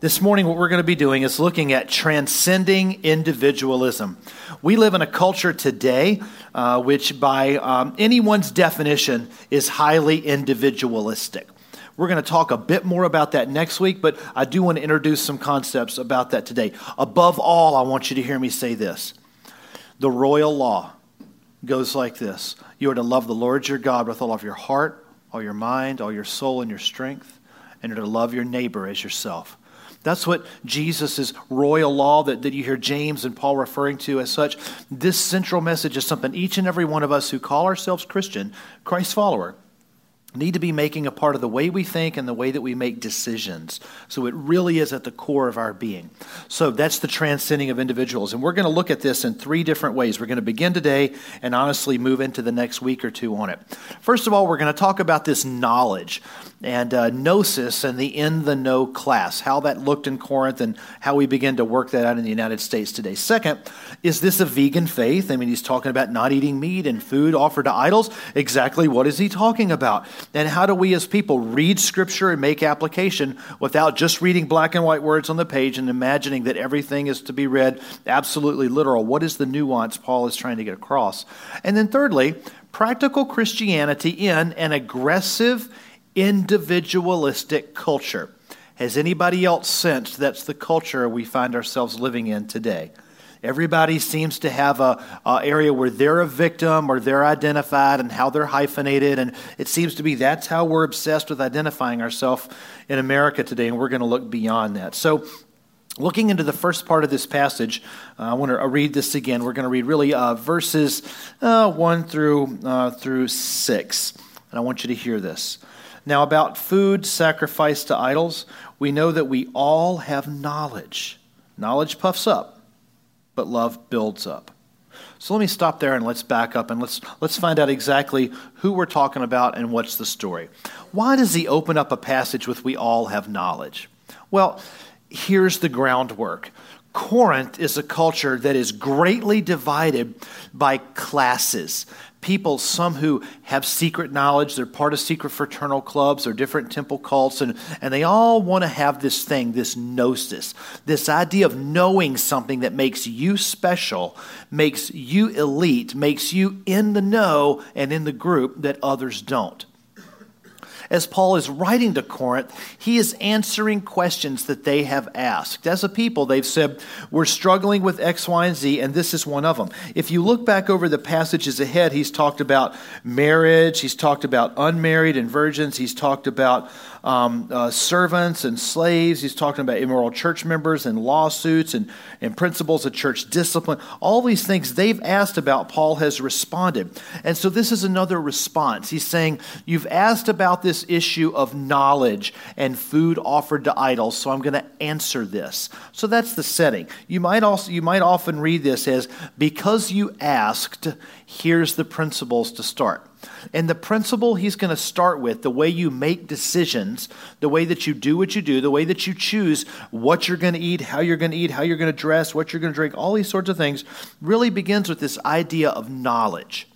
This morning, what we're going to be doing is looking at transcending individualism. We live in a culture today, which by anyone's definition is highly individualistic. We're going to talk a bit more about that next week, but I do want to introduce some concepts about that today. Above all, I want you to hear me say this. The royal law goes like this. You are to love the Lord your God with all of your heart, all your mind, all your soul, and your strength, and you're to love your neighbor as yourself. That's what Jesus' royal law that you hear James and Paul referring to as such. This central message is something each and every one of us who call ourselves Christian, Christ follower, need to be making a part of the way we think and the way that we make decisions. So it really is at the core of our being. So that's the transcending of individuals. And we're going to look at this in three different ways. We're going to begin today and honestly move into the next week or two on it. First of all, we're going to talk about this knowledge and gnosis and the in-the-know class, how that looked in Corinth and how we begin to work that out in the United States today. Second, is this a vegan faith? I mean, he's talking about not eating meat and food offered to idols. Exactly what is he talking about? And how do we as people read Scripture and make application without just reading black and white words on the page and imagining that everything is to be read absolutely literal? What is the nuance Paul is trying to get across? And then thirdly, practical Christianity in an aggressive, individualistic culture. Has anybody else sensed that's the culture we find ourselves living in today? Everybody seems to have a area where they're a victim or they're identified and how they're hyphenated. And it seems to be that's how we're obsessed with identifying ourselves in America today. And we're going to look beyond that. So looking into the first part of this passage, I want to read this again. We're going to read really verses 1 through 6. And I want you to hear this. Now about food sacrificed to idols, we know that we all have knowledge. Knowledge puffs up, but love builds up. So let me stop there and let's back up and let's find out exactly who we're talking about and what's the story. Why does he open up a passage with we all have knowledge? Well, here's the groundwork. Corinth is a culture that is greatly divided by classes. People, some who have secret knowledge, they're part of secret fraternal clubs or different temple cults, and they all want to have this thing, this gnosis, this idea of knowing something that makes you special, makes you elite, makes you in the know and in the group that others don't. As Paul is writing to Corinth, he is answering questions that they have asked. As a people, they've said, we're struggling with X, Y, and Z, and this is one of them. If you look back over the passages ahead, he's talked about marriage, he's talked about unmarried and virgins, he's talked about servants and slaves, he's talking about immoral church members and lawsuits and principles of church discipline. All these things they've asked about, Paul has responded. And so this is another response. He's saying, you've asked about this issue of knowledge and food offered to idols, so I'm going to answer this. So that's the setting. You might often read this as, because you asked, here's the principles to start. And the principle he's going to start with, the way you make decisions, the way that you do what you do, the way that you choose what you're going to eat, how you're going to eat, how you're going to dress, what you're going to drink, all these sorts of things, really begins with this idea of knowledge.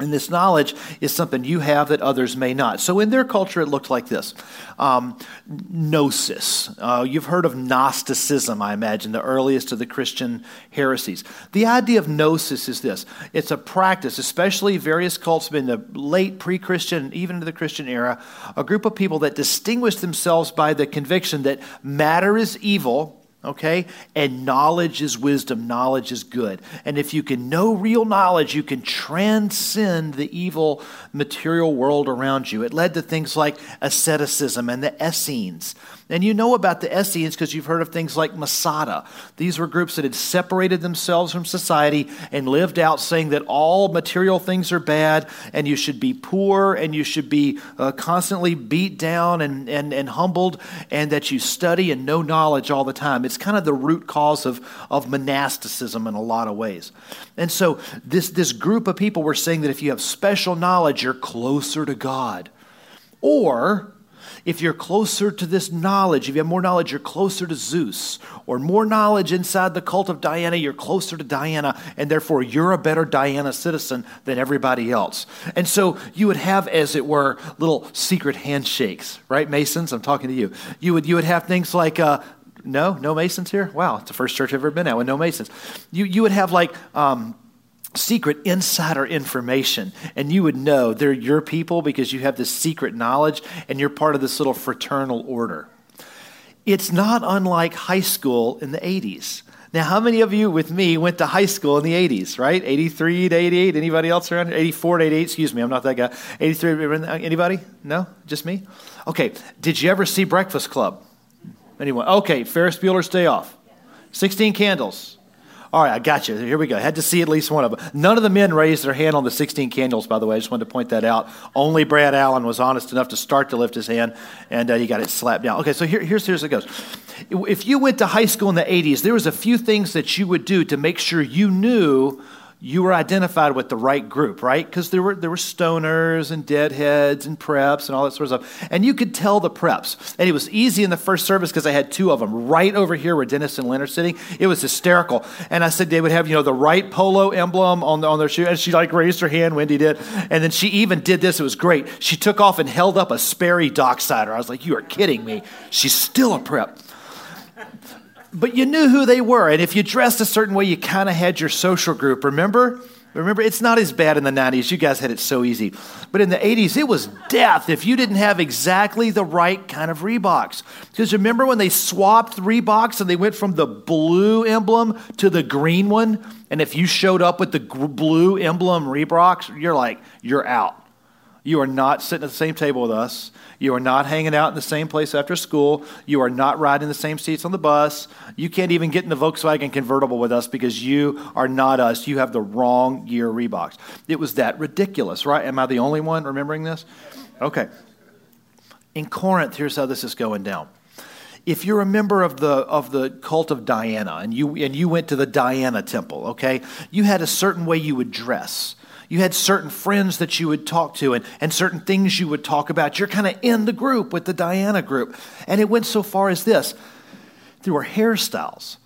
And this knowledge is something you have that others may not. So in their culture, it looked like this. Gnosis. You've heard of Gnosticism, I imagine, the earliest of the Christian heresies. The idea of gnosis is this. It's a practice, especially various cults in the late pre-Christian and even into the Christian era, a group of people that distinguished themselves by the conviction that matter is evil, okay? And knowledge is wisdom. Knowledge is good. And if you can know real knowledge, you can transcend the evil material world around you. It led to things like asceticism and the Essenes. And you know about the Essenes because you've heard of things like Masada. These were groups that had separated themselves from society and lived out saying that all material things are bad and you should be poor and you should be constantly beat down and humbled and that you study and know knowledge all the time. It's kind of the root cause of monasticism in a lot of ways. And so this group of people were saying that if you have special knowledge, you're closer to God. Or If you're closer to this knowledge, if you have more knowledge, you're closer to Zeus, or more knowledge inside the cult of Diana, you're closer to Diana, and therefore you're a better Diana citizen than everybody else. And so you would have, as it were, little secret handshakes, right, Masons? I'm talking to you. You would have things like, no Masons here? Wow, it's the first church I've ever been at with no Masons. You would have like secret insider information, and you would know they're your people because you have this secret knowledge and you're part of this little fraternal order. It's not unlike high school in the 80s. Now, how many of you with me went to high school in the 80s, right? 83 to 88, anybody else around here? 84 to 88, excuse me, I'm not that guy. 83, anybody? No? Just me? Okay, did you ever see Breakfast Club? Anyone? Okay, Ferris Bueller's Day Off. 16 Candles. All right, I got you. Here we go. I had to see at least one of them. None of the men raised their hand on the 16 candles, by the way. I just wanted to point that out. Only Brad Allen was honest enough to start to lift his hand, and he got it slapped down. Okay, so here's it goes. If you went to high school in the 80s, there was a few things that you would do to make sure you knew you were identified with the right group, right? Because there were stoners and deadheads and preps and all that sort of stuff. And you could tell the preps. And it was easy in the first service because I had two of them right over here where Dennis and Lynn are sitting. It was hysterical. And I said they would have, you know, the right polo emblem on their shoe. And she like raised her hand, Wendy did. And then she even did this. It was great. She took off and held up a Sperry Docksider. I was like, you are kidding me. She's still a prep. But you knew who they were, and if you dressed a certain way, you kind of had your social group, remember? Remember, it's not as bad in the 90s. You guys had it so easy. But in the 80s, it was death if you didn't have exactly the right kind of Reeboks. Because remember when they swapped Reeboks and they went from the blue emblem to the green one? And if you showed up with the blue emblem Reeboks, you're like, you're out. You are not sitting at the same table with us. You are not hanging out in the same place after school. You are not riding the same seats on the bus. You can't even get in the Volkswagen convertible with us because you are not us. You have the wrong year Reeboks. It was that ridiculous, right? Am I the only one remembering this? Okay. In Corinth, here's how this is going down. If you're a member of the cult of Diana and you went to the Diana temple, okay, you had a certain way you would dress. You had certain friends that you would talk to and certain things you would talk about. You're kind of in the group with the Diana group. And it went so far as this. There were hairstyles,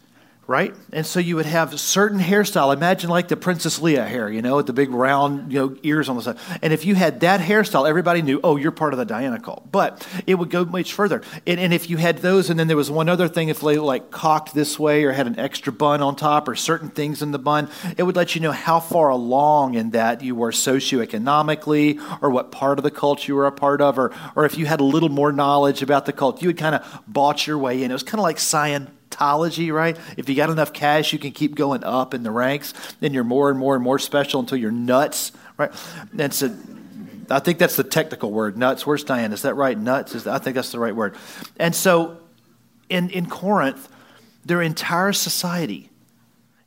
right? And so you would have a certain hairstyle. Imagine like the Princess Leia hair, you know, with the big round, you know, ears on the side. And if you had that hairstyle, everybody knew, oh, you're part of the Diana cult. But it would go much further. And if you had those, and then there was one other thing, if they like cocked this way or had an extra bun on top or certain things in the bun, it would let you know how far along in that you were socioeconomically or what part of the cult you were a part of, or if you had a little more knowledge about the cult, you would kind of bought your way in. It was kind of like Scientology, right? If you got enough cash, you can keep going up in the ranks. Then you're more and more and more special until you're nuts, right? And so I think that's the technical word, nuts. Where's Diane? Is that right? Nuts? I think that's the right word. And so in Corinth, their entire society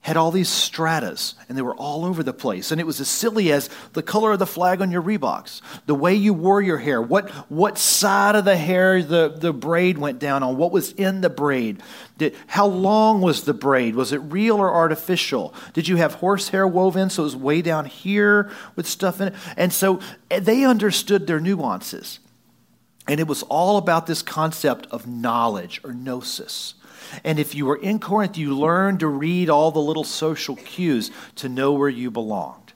had all these stratas, and they were all over the place. And it was as silly as the color of the flag on your Reeboks, the way you wore your hair, what side of the hair the braid went down on, what was in the braid, how long was the braid, was it real or artificial? Did you have horsehair woven so it was way down here with stuff in it? And so they understood their nuances. And it was all about this concept of knowledge or gnosis. And if you were in Corinth, you learned to read all the little social cues to know where you belonged.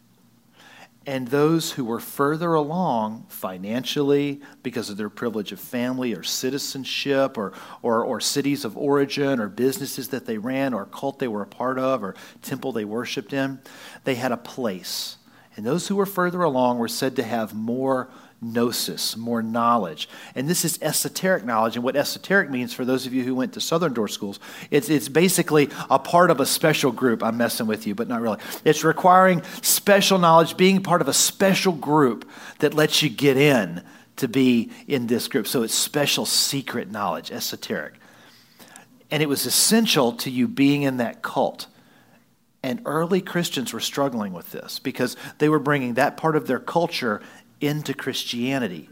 And those who were further along financially because of their privilege of family or citizenship or cities of origin or businesses that they ran or cult they were a part of or temple they worshipped in, they had a place. And those who were further along were said to have more gnosis, more knowledge. And this is esoteric knowledge. And what esoteric means, for those of you who went to Southern Door schools, it's basically a part of a special group. I'm messing with you, but not really. It's requiring special knowledge, being part of a special group that lets you get in to be in this group. So it's special secret knowledge, esoteric. And it was essential to you being in that cult. And early Christians were struggling with this because they were bringing that part of their culture into Christianity.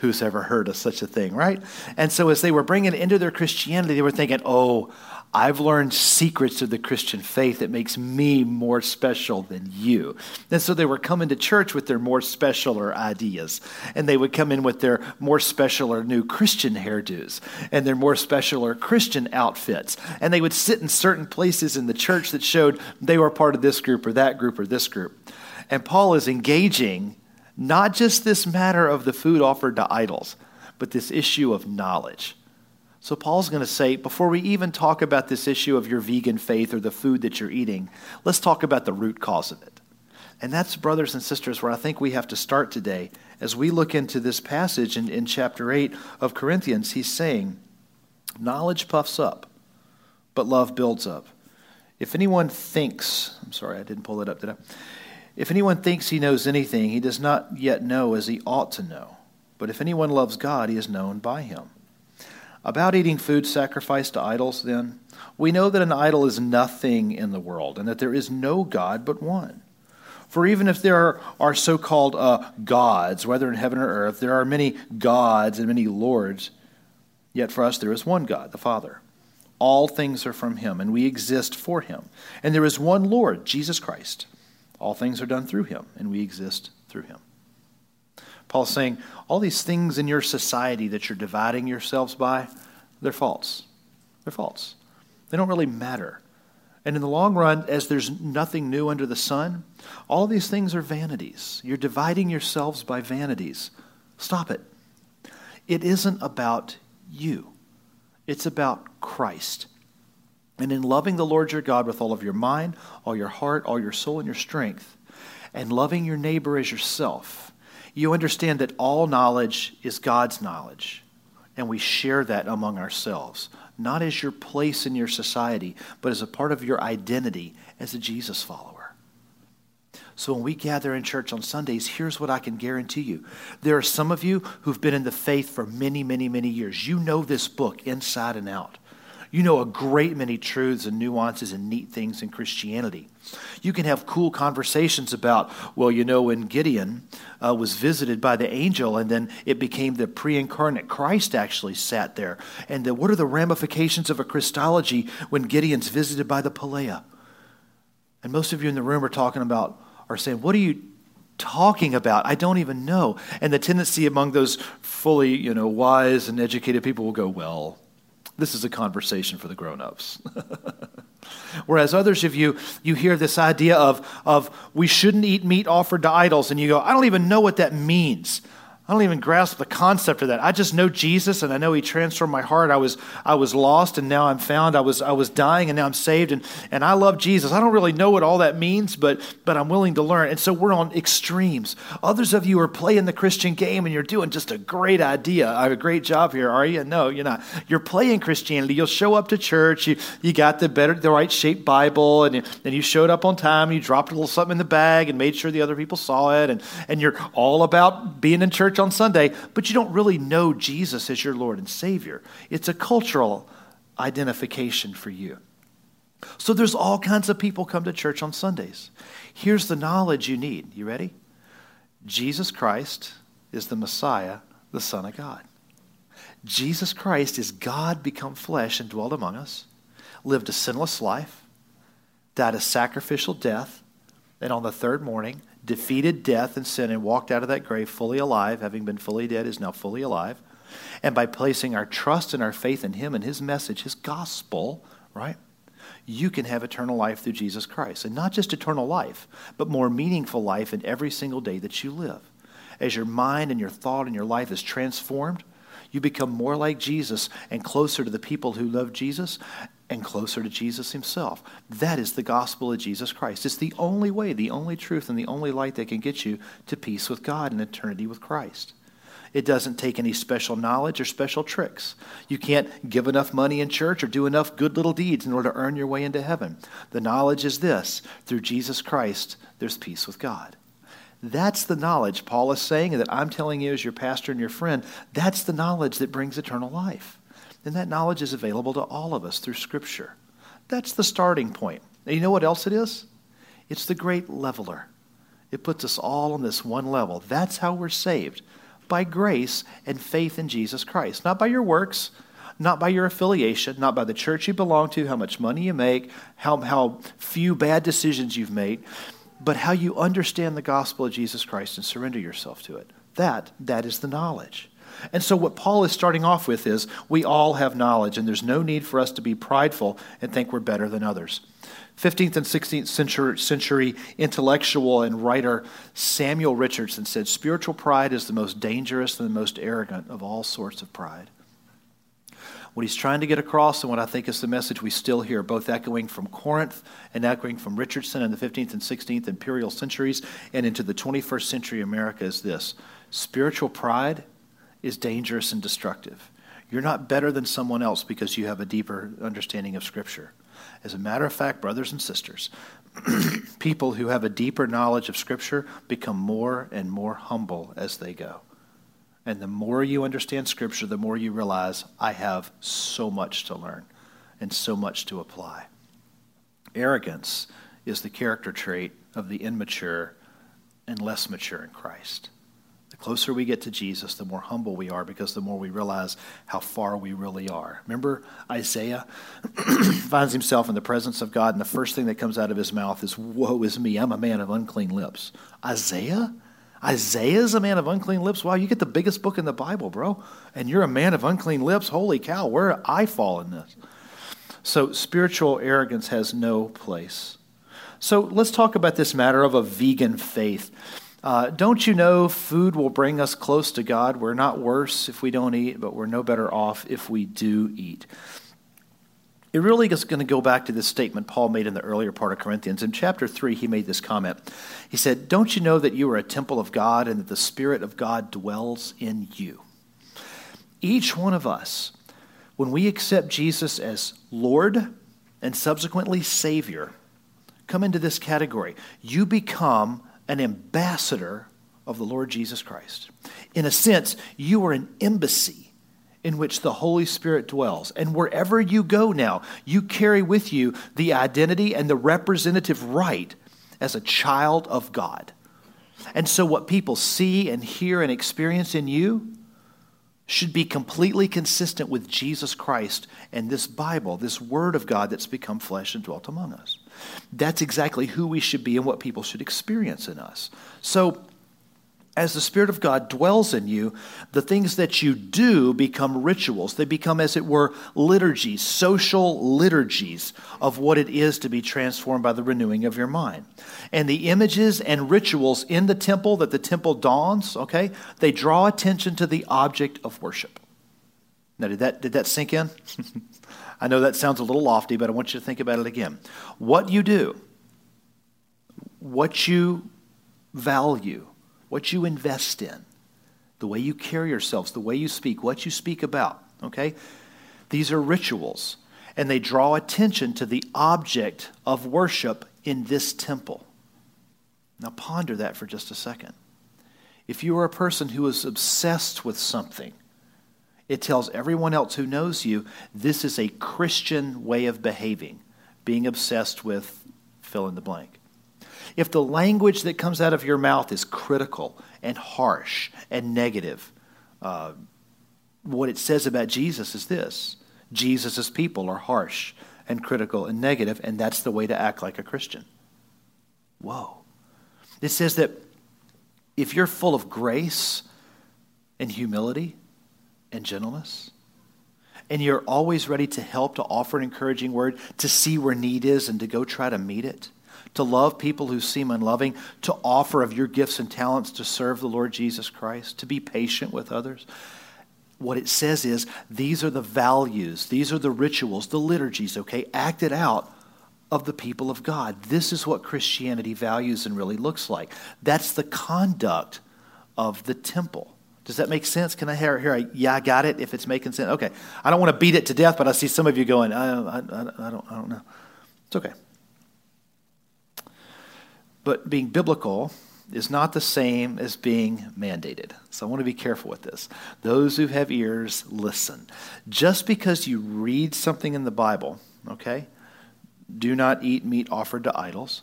Who's ever heard of such a thing, right? And so as they were bringing it into their Christianity, they were thinking, oh, I've learned secrets of the Christian faith that makes me more special than you. And so they were coming to church with their more specialer ideas. And they would come in with their more specialer new Christian hairdos and their more specialer Christian outfits. And they would sit in certain places in the church that showed they were part of this group or that group or this group. And Paul is engaging not just this matter of the food offered to idols, but this issue of knowledge. So Paul's going to say, before we even talk about this issue of your vegan faith or the food that you're eating, let's talk about the root cause of it. And that's, brothers and sisters, where I think we have to start today. As we look into this passage in chapter 8 of Corinthians, he's saying, knowledge puffs up, but love builds up. If anyone thinks, I'm sorry, I didn't pull it up, did I? If anyone thinks he knows anything, he does not yet know as he ought to know. But if anyone loves God, he is known by him. About eating food sacrificed to idols, then, we know that an idol is nothing in the world and that there is no God but one. For even if there are so-called gods, whether in heaven or earth, there are many gods and many lords, yet for us there is one God, the Father. All things are from him, and we exist for him. And there is one Lord, Jesus Christ. All things are done through him, and we exist through him. Paul's saying, all these things in your society that you're dividing yourselves by, they're false. They're false. They don't really matter. And in the long run, as there's nothing new under the sun, all these things are vanities. You're dividing yourselves by vanities. Stop it. It isn't about you. It's about Christ. And in loving the Lord your God with all of your mind, all your heart, all your soul, and your strength, and loving your neighbor as yourself, you understand that all knowledge is God's knowledge, and we share that among ourselves, not as your place in your society, but as a part of your identity as a Jesus follower. So when we gather in church on Sundays, here's what I can guarantee you. There are some of you who've been in the faith for many, many, many years. You know this book inside and out. You know a great many truths and nuances and neat things in Christianity. You can have cool conversations about, well, you know, when Gideon was visited by the angel and then it became the pre-incarnate Christ actually sat there. And what are the ramifications of a Christology when Gideon's visited by the Peleia? And most of you in the room are saying, what are you talking about? I don't even know. And the tendency among those fully, wise and educated people will go, well, this is a conversation for the grown-ups. Whereas others of you hear this idea of we shouldn't eat meat offered to idols, and you go, I don't even know what that means. I don't even grasp the concept of that. I just know Jesus, and I know he transformed my heart. I was lost, and now I'm found. I was dying, and now I'm saved, and I love Jesus. I don't really know what all that means, but I'm willing to learn. And so we're on extremes. Others of you are playing the Christian game, and you're doing just a great idea. I have a great job here, are you? No, you're not. You're playing Christianity. You'll show up to church. You got the right-shaped Bible, and you showed up on time. You dropped a little something in the bag and made sure the other people saw it, and you're all about being in church on Sunday, but you don't really know Jesus as your Lord and Savior. It's a cultural identification for you. So there's all kinds of people come to church on Sundays. Here's the knowledge you need. You ready? Jesus Christ is the Messiah, the Son of God. Jesus Christ is God become flesh and dwelt among us, lived a sinless life, died a sacrificial death, and on the third morning, defeated death and sin and walked out of that grave fully alive, having been fully dead, is now fully alive. And by placing our trust and our faith in him and his message, his gospel, right, you can have eternal life through Jesus Christ. And not just eternal life, but more meaningful life in every single day that you live. As your mind and your thought and your life is transformed, you become more like Jesus and closer to the people who love Jesus and closer to Jesus himself. That is the gospel of Jesus Christ. It's the only way, the only truth, and the only light that can get you to peace with God and eternity with Christ. It doesn't take any special knowledge or special tricks. You can't give enough money in church or do enough good little deeds in order to earn your way into heaven. The knowledge is this: through Jesus Christ, there's peace with God. That's the knowledge Paul is saying, and that I'm telling you as your pastor and your friend, that's the knowledge that brings eternal life. And that knowledge is available to all of us through Scripture. That's the starting point. And you know what else it is? It's the great leveler. It puts us all on this one level. That's how we're saved, by grace and faith in Jesus Christ. Not by your works, not by your affiliation, not by the church you belong to, how much money you make, how few bad decisions you've made, but how you understand the gospel of Jesus Christ and surrender yourself to it. That is the knowledge. And so what Paul is starting off with is we all have knowledge, and there's no need for us to be prideful and think we're better than others. 15th and 16th century intellectual and writer Samuel Richardson said, "Spiritual pride is the most dangerous and the most arrogant of all sorts of pride." What he's trying to get across, and what I think is the message we still hear, both echoing from Corinth and echoing from Richardson in the 15th and 16th imperial centuries and into the 21st century America, is this: spiritual pride is dangerous and destructive. You're not better than someone else because you have a deeper understanding of Scripture. As a matter of fact, brothers and sisters, people who have a deeper knowledge of Scripture become more and more humble as they go. And the more you understand Scripture, the more you realize, I have so much to learn and so much to apply. Arrogance is the character trait of the immature and less mature in Christ. The closer we get to Jesus, the more humble we are, because the more we realize how far we really are. Remember, Isaiah finds himself in the presence of God, and the first thing that comes out of his mouth is, "Woe is me, I'm a man of unclean lips." Isaiah? Isaiah's a man of unclean lips? Wow, you get the biggest book in the Bible, bro. And you're a man of unclean lips? Holy cow, where I fall in this? So spiritual arrogance has no place. So let's talk about this matter of a vegan faith. Don't you know food will bring us close to God? We're not worse if we don't eat, but we're no better off if we do eat. It really is going to go back to this statement Paul made in the earlier part of Corinthians. In chapter 3, he made this comment. He said, "Don't you know that you are a temple of God and that the Spirit of God dwells in you?" Each one of us, when we accept Jesus as Lord and subsequently Savior, come into this category. You become an ambassador of the Lord Jesus Christ. In a sense, you are an embassy in which the Holy Spirit dwells. And wherever you go now, you carry with you the identity and the representative right as a child of God. And so what people see and hear and experience in you should be completely consistent with Jesus Christ and this Bible, this Word of God that's become flesh and dwelt among us. That's exactly who we should be and what people should experience in us. So as the Spirit of God dwells in you, the things that you do become rituals. They become, as it were, liturgies, social liturgies of what it is to be transformed by the renewing of your mind. And the images and rituals in the temple that the temple dons, okay, they draw attention to the object of worship. Now, did that sink in? I know that sounds a little lofty, but I want you to think about it again. What you do, what you value, what you invest in, the way you carry yourselves, the way you speak, what you speak about, okay? These are rituals, and they draw attention to the object of worship in this temple. Now ponder that for just a second. If you are a person who is obsessed with something, it tells everyone else who knows you, this is a Christian way of behaving, being obsessed with fill in the blank. If the language that comes out of your mouth is critical and harsh and negative, what it says about Jesus is this: Jesus' people are harsh and critical and negative, and that's the way to act like a Christian. Whoa. It says that if you're full of grace and humility and gentleness, and you're always ready to help, to offer an encouraging word, to see where need is and to go try to meet it, to love people who seem unloving, to offer of your gifts and talents to serve the Lord Jesus Christ, to be patient with others. What it says is these are the values, these are the rituals, the liturgies, okay, acted out of the people of God. This is what Christianity values and really looks like. That's the conduct of the temple. Does that make sense? Can I hear yeah, I got it, if it's making sense? Okay, I don't want to beat it to death, but I see some of you going, I don't know. It's okay. But being biblical is not the same as being mandated. So I want to be careful with this. Those who have ears, listen. Just because you read something in the Bible, okay, do not eat meat offered to idols.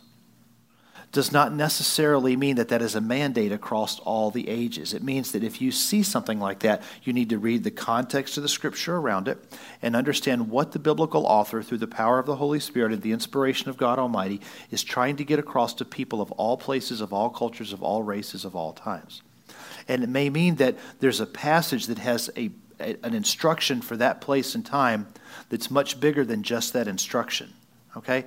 does not necessarily mean that that is a mandate across all the ages. It means that if you see something like that, you need to read the context of the scripture around it and understand what the biblical author, through the power of the Holy Spirit and the inspiration of God Almighty, is trying to get across to people of all places, of all cultures, of all races, of all times. And it may mean that there's a passage that has an instruction for that place and time that's much bigger than just that instruction. Okay?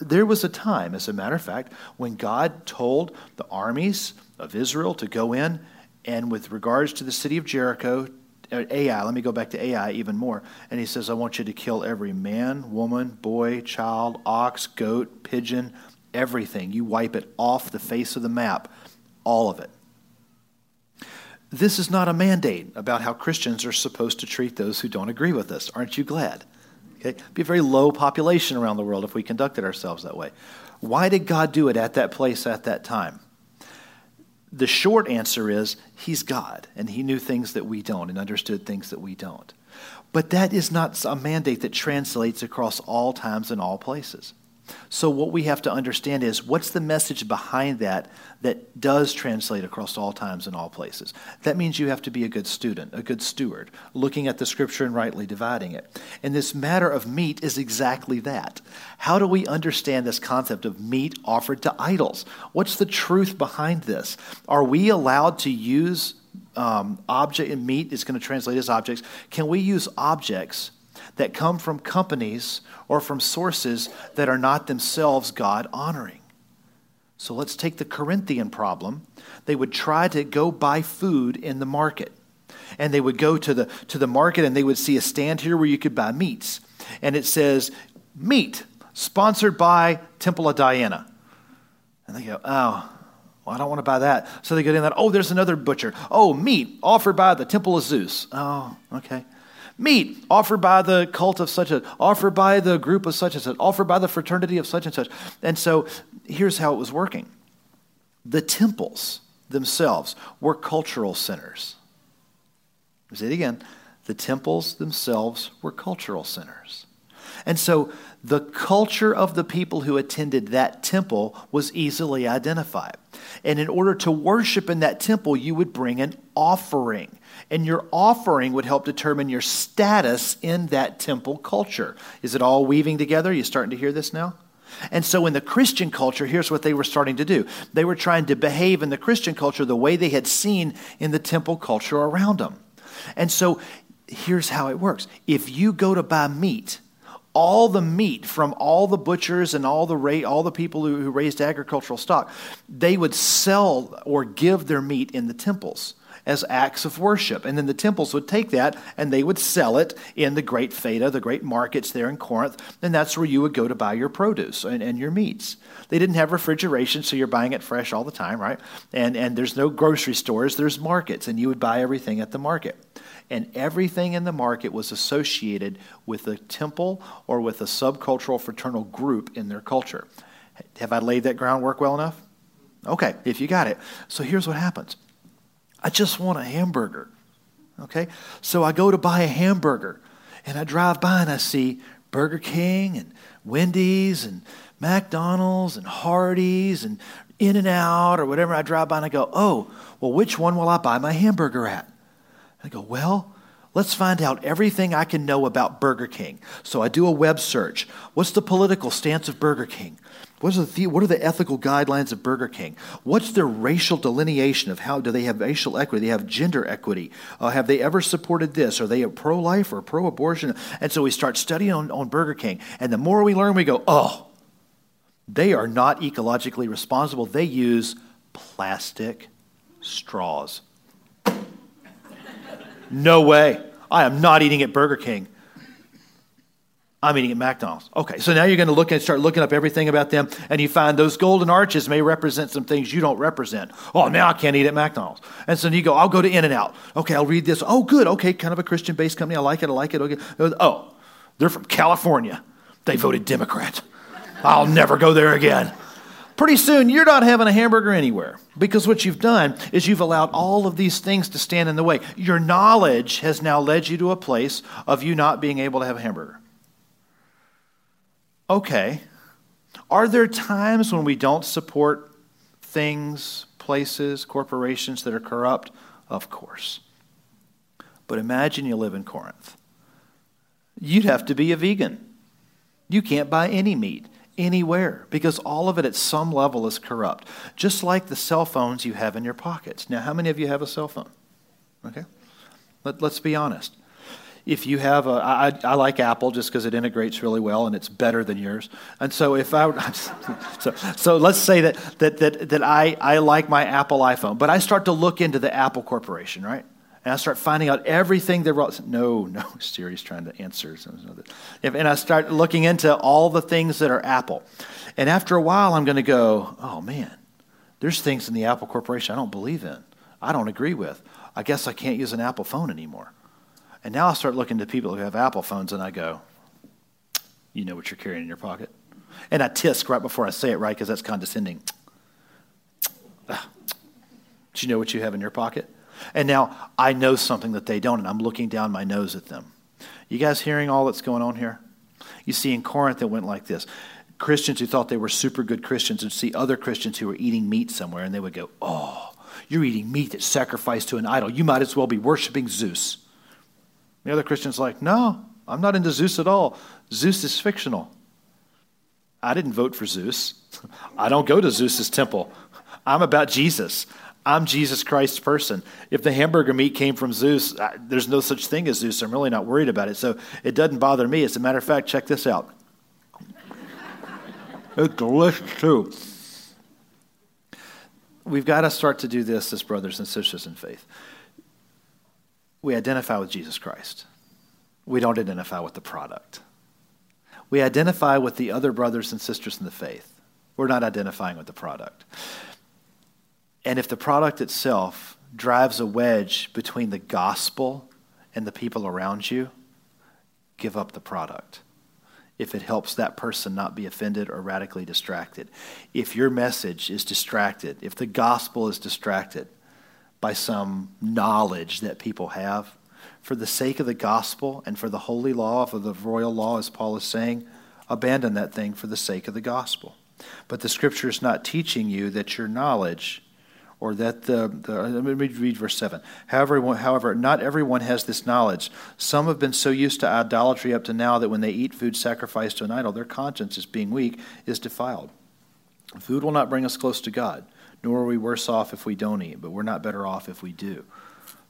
There was a time, as a matter of fact, when God told the armies of Israel to go in, and with regards to the city of Jericho, Ai, let me go back to Ai even more, and he says, I want you to kill every man, woman, boy, child, ox, goat, pigeon, everything. You wipe it off the face of the map, all of it. This is not a mandate about how Christians are supposed to treat those who don't agree with us. Aren't you glad? Okay? It'd be a very low population around the world if we conducted ourselves that way. Why did God do it at that place at that time? The short answer is he's God, and he knew things that we don't and understood things that we don't. But that is not a mandate that translates across all times and all places. So what we have to understand is, what's the message behind that that does translate across all times and all places? That means you have to be a good student, a good steward, looking at the scripture and rightly dividing it. And this matter of meat is exactly that. How do we understand this concept of meat offered to idols? What's the truth behind this? Are we allowed to use object, and meat is going to translate as objects? Can we use objects that come from companies or from sources that are not themselves God-honoring? So let's take the Corinthian problem. They would try to go buy food in the market. And they would go to the market, and they would see a stand here where you could buy meats. And it says, meat, sponsored by Temple of Diana. And they go, oh, well, I don't want to buy that. So they go down that, oh, there's another butcher. Oh, meat offered by the Temple of Zeus. Oh, okay. Meat offered by the cult of such and such, offered by the group of such and such, offered by the fraternity of such and such. And so here's how it was working. The temples themselves were cultural centers. Let me say it again. The temples themselves were cultural centers. And so the culture of the people who attended that temple was easily identified. And in order to worship in that temple, you would bring an offering. And your offering would help determine your status in that temple culture. Is it all weaving together? Are you starting to hear this now? And so in the Christian culture, here's what they were starting to do. They were trying to behave in the Christian culture the way they had seen in the temple culture around them. And so here's how it works. If you go to buy meat, all the meat from all the butchers and all the people who raised agricultural stock, they would sell or give their meat in the temples as acts of worship. And then the temples would take that and they would sell it in the great feta, the great markets there in Corinth, and that's where you would go to buy your produce and your meats. They didn't have refrigeration, so you're buying it fresh all the time, right? And there's no grocery stores, there's markets, and you would buy everything at the market. And everything in the market was associated with a temple or with a subcultural fraternal group in their culture. Have I laid that groundwork well enough? Okay, if you got it. So here's what happens. I just want a hamburger, okay? So I go to buy a hamburger, and I drive by and I see Burger King and Wendy's and McDonald's and Hardee's and In-N-Out or whatever. I drive by and I go, oh, well, which one will I buy my hamburger at? And I go, well, let's find out everything I can know about Burger King. So I do a web search. What's the political stance of Burger King? What are the ethical guidelines of Burger King? What's their racial delineation of how do they have racial equity? They have gender equity. Have they ever supported this? Are they pro-life or pro-abortion? And so we start studying on Burger King. And the more we learn, we go, oh, they are not ecologically responsible. They use plastic straws. No way. I am not eating at Burger King. I'm eating at McDonald's. Okay, so now you're going to start looking up everything about them, and you find those golden arches may represent some things you don't represent. Oh, now I can't eat at McDonald's. And so you go, I'll go to In-N-Out. Okay, I'll read this. Oh, good. Okay, kind of a Christian-based company. I like it. Okay. Oh, they're from California. They voted Democrat. I'll never go there again. Pretty soon, you're not having a hamburger anywhere, because what you've done is you've allowed all of these things to stand in the way. Your knowledge has now led you to a place of you not being able to have a hamburger. Okay, are there times when we don't support things, places, corporations that are corrupt, of course. But imagine you live in Corinth. You'd have to be a vegan. You can't buy any meat anywhere because all of it at some level is corrupt, just like the cell phones you have in your pockets. Now, how many of you have a cell phone? Okay, let's be honest. If you have I like Apple just because it integrates really well and it's better than yours. And so if so let's say that I like my Apple iPhone, but I start to look into the Apple Corporation, right? And I start finding out everything they're wrong. No, Siri's trying to answer. And I start looking into all the things that are Apple. And after a while, I'm going to go, oh man, there's things in the Apple Corporation I don't believe in. I don't agree with. I guess I can't use an Apple phone anymore. And now I start looking to people who have Apple phones and I go, you know what you're carrying in your pocket? And I tisk right before I say it, right? Because that's condescending. Do you know what you have in your pocket? And now I know something that they don't, and I'm looking down my nose at them. You guys hearing all that's going on here? You see, in Corinth, it went like this. Christians who thought they were super good Christians would see other Christians who were eating meat somewhere, and they would go, oh, you're eating meat that's sacrificed to an idol. You might as well be worshiping Zeus. The other Christian's like, no, I'm not into Zeus at all. Zeus is fictional. I didn't vote for Zeus. I don't go to Zeus's temple. I'm about Jesus. I'm Jesus Christ's person. If the hamburger meat came from Zeus, there's no such thing as Zeus. I'm really not worried about it. So it doesn't bother me. As a matter of fact, check this out. It's delicious too. We've got to start to do this as brothers and sisters in faith. We identify with Jesus Christ. We don't identify with the product. We identify with the other brothers and sisters in the faith. We're not identifying with the product. And if the product itself drives a wedge between the gospel and the people around you, give up the product. If it helps that person not be offended or radically distracted. If your message is distracted, if the gospel is distracted by some knowledge that people have, for the sake of the gospel and for the holy law, for the royal law, as Paul is saying, abandon that thing for the sake of the gospel. But the scripture is not teaching you that your knowledge or that let me read verse 7. However, not everyone has this knowledge. Some have been so used to idolatry up to now that when they eat food sacrificed to an idol, their conscience, as being weak, is defiled. Food will not bring us close to God, nor are we worse off if we don't eat, but we're not better off if we do.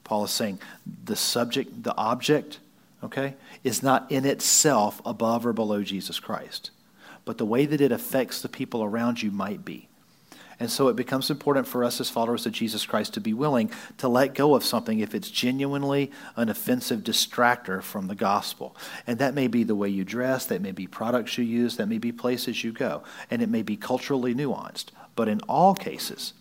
Paul is saying the subject, the object, okay, is not in itself above or below Jesus Christ. But the way that it affects the people around you might be. And so it becomes important for us as followers of Jesus Christ to be willing to let go of something if it's genuinely an offensive distractor from the gospel. And that may be the way you dress, that may be products you use, that may be places you go, and it may be culturally nuanced. But in all cases,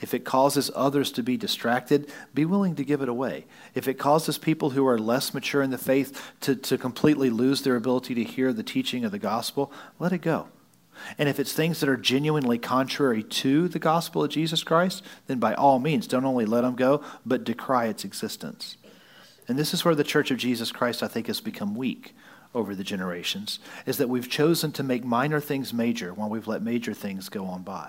if it causes others to be distracted, be willing to give it away. If it causes people who are less mature in the faith to completely lose their ability to hear the teaching of the gospel, let it go. And if it's things that are genuinely contrary to the gospel of Jesus Christ, then by all means, don't only let them go, but decry its existence. And this is where the Church of Jesus Christ, I think, has become weak over the generations, is that we've chosen to make minor things major while we've let major things go on by.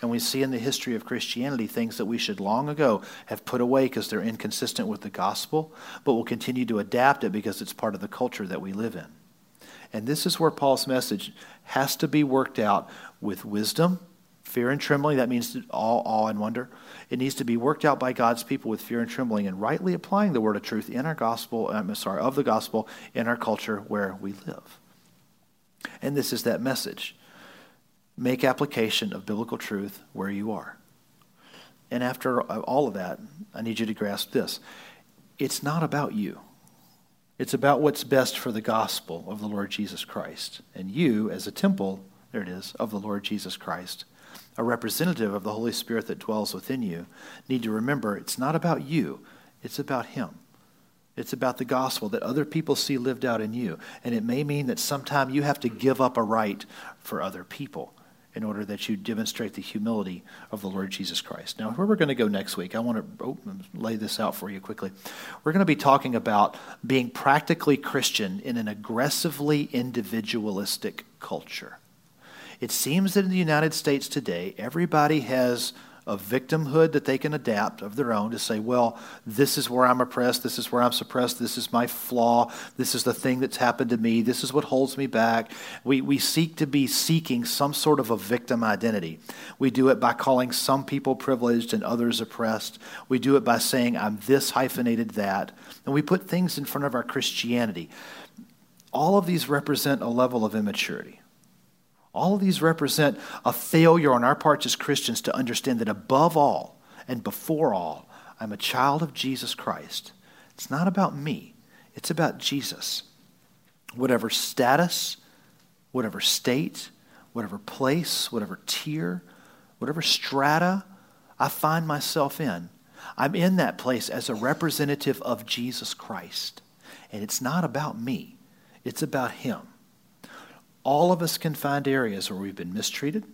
And we see in the history of Christianity things that we should long ago have put away because they're inconsistent with the gospel, but we'll continue to adapt it because it's part of the culture that we live in. And this is where Paul's message has to be worked out with wisdom, fear and trembling. That means awe and wonder. It needs to be worked out by God's people with fear and trembling and rightly applying the word of truth in our gospel, of the gospel in our culture where we live. And this is that message. Make application of biblical truth where you are. And after all of that, I need you to grasp this. It's not about you. It's about what's best for the gospel of the Lord Jesus Christ. And you, as a temple, there it is, of the Lord Jesus Christ, a representative of the Holy Spirit that dwells within you, need to remember it's not about you, it's about him. It's about the gospel that other people see lived out in you. And it may mean that sometime you have to give up a right for other people in order that you demonstrate the humility of the Lord Jesus Christ. Now, where we're going to go next week, I want to lay this out for you quickly. We're going to be talking about being practically Christian in an aggressively individualistic culture. It seems that in the United States today, everybody has a victimhood that they can adapt of their own to say, well, this is where I'm oppressed, this is where I'm suppressed, this is my flaw, this is the thing that's happened to me, this is what holds me back. We seek to be seeking some sort of a victim identity. We do it by calling some people privileged and others oppressed. We do it by saying, I'm this hyphenated that. And we put things in front of our Christianity. All of these represent a level of immaturity. All of these represent a failure on our part as Christians to understand that above all and before all, I'm a child of Jesus Christ. It's not about me. It's about Jesus. Whatever status, whatever state, whatever place, whatever tier, whatever strata I find myself in, I'm in that place as a representative of Jesus Christ. And it's not about me. It's about him. All of us can find areas where we've been mistreated.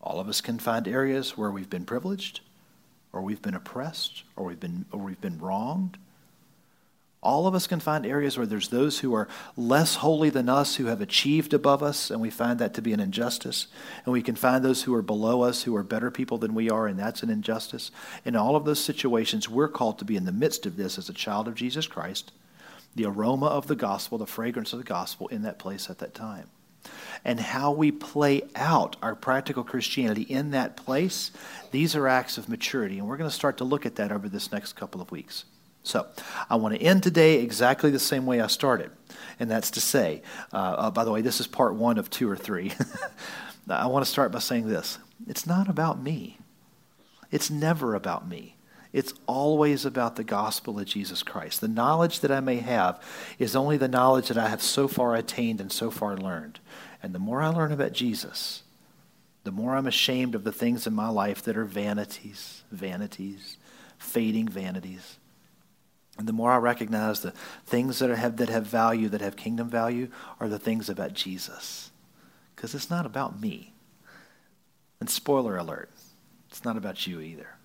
All of us can find areas where we've been privileged, or we've been oppressed, or we've been wronged. All of us can find areas where there's those who are less holy than us, who have achieved above us, and we find that to be an injustice. And we can find those who are below us, who are better people than we are, and that's an injustice. In all of those situations, we're called to be in the midst of this as a child of Jesus Christ, the aroma of the gospel, the fragrance of the gospel in that place at that time. And how we play out our practical Christianity in that place, these are acts of maturity. And we're going to start to look at that over this next couple of weeks. So I want to end today exactly the same way I started. And that's to say, by the way, this is part one of 2 or 3. I want to start by saying this. It's not about me. It's never about me. It's always about the gospel of Jesus Christ. The knowledge that I may have is only the knowledge that I have so far attained and so far learned. And the more I learn about Jesus, the more I'm ashamed of the things in my life that are vanities, fading vanities. And the more I recognize the things that have value, that have kingdom value, are the things about Jesus. Because it's not about me. And spoiler alert, it's not about you either.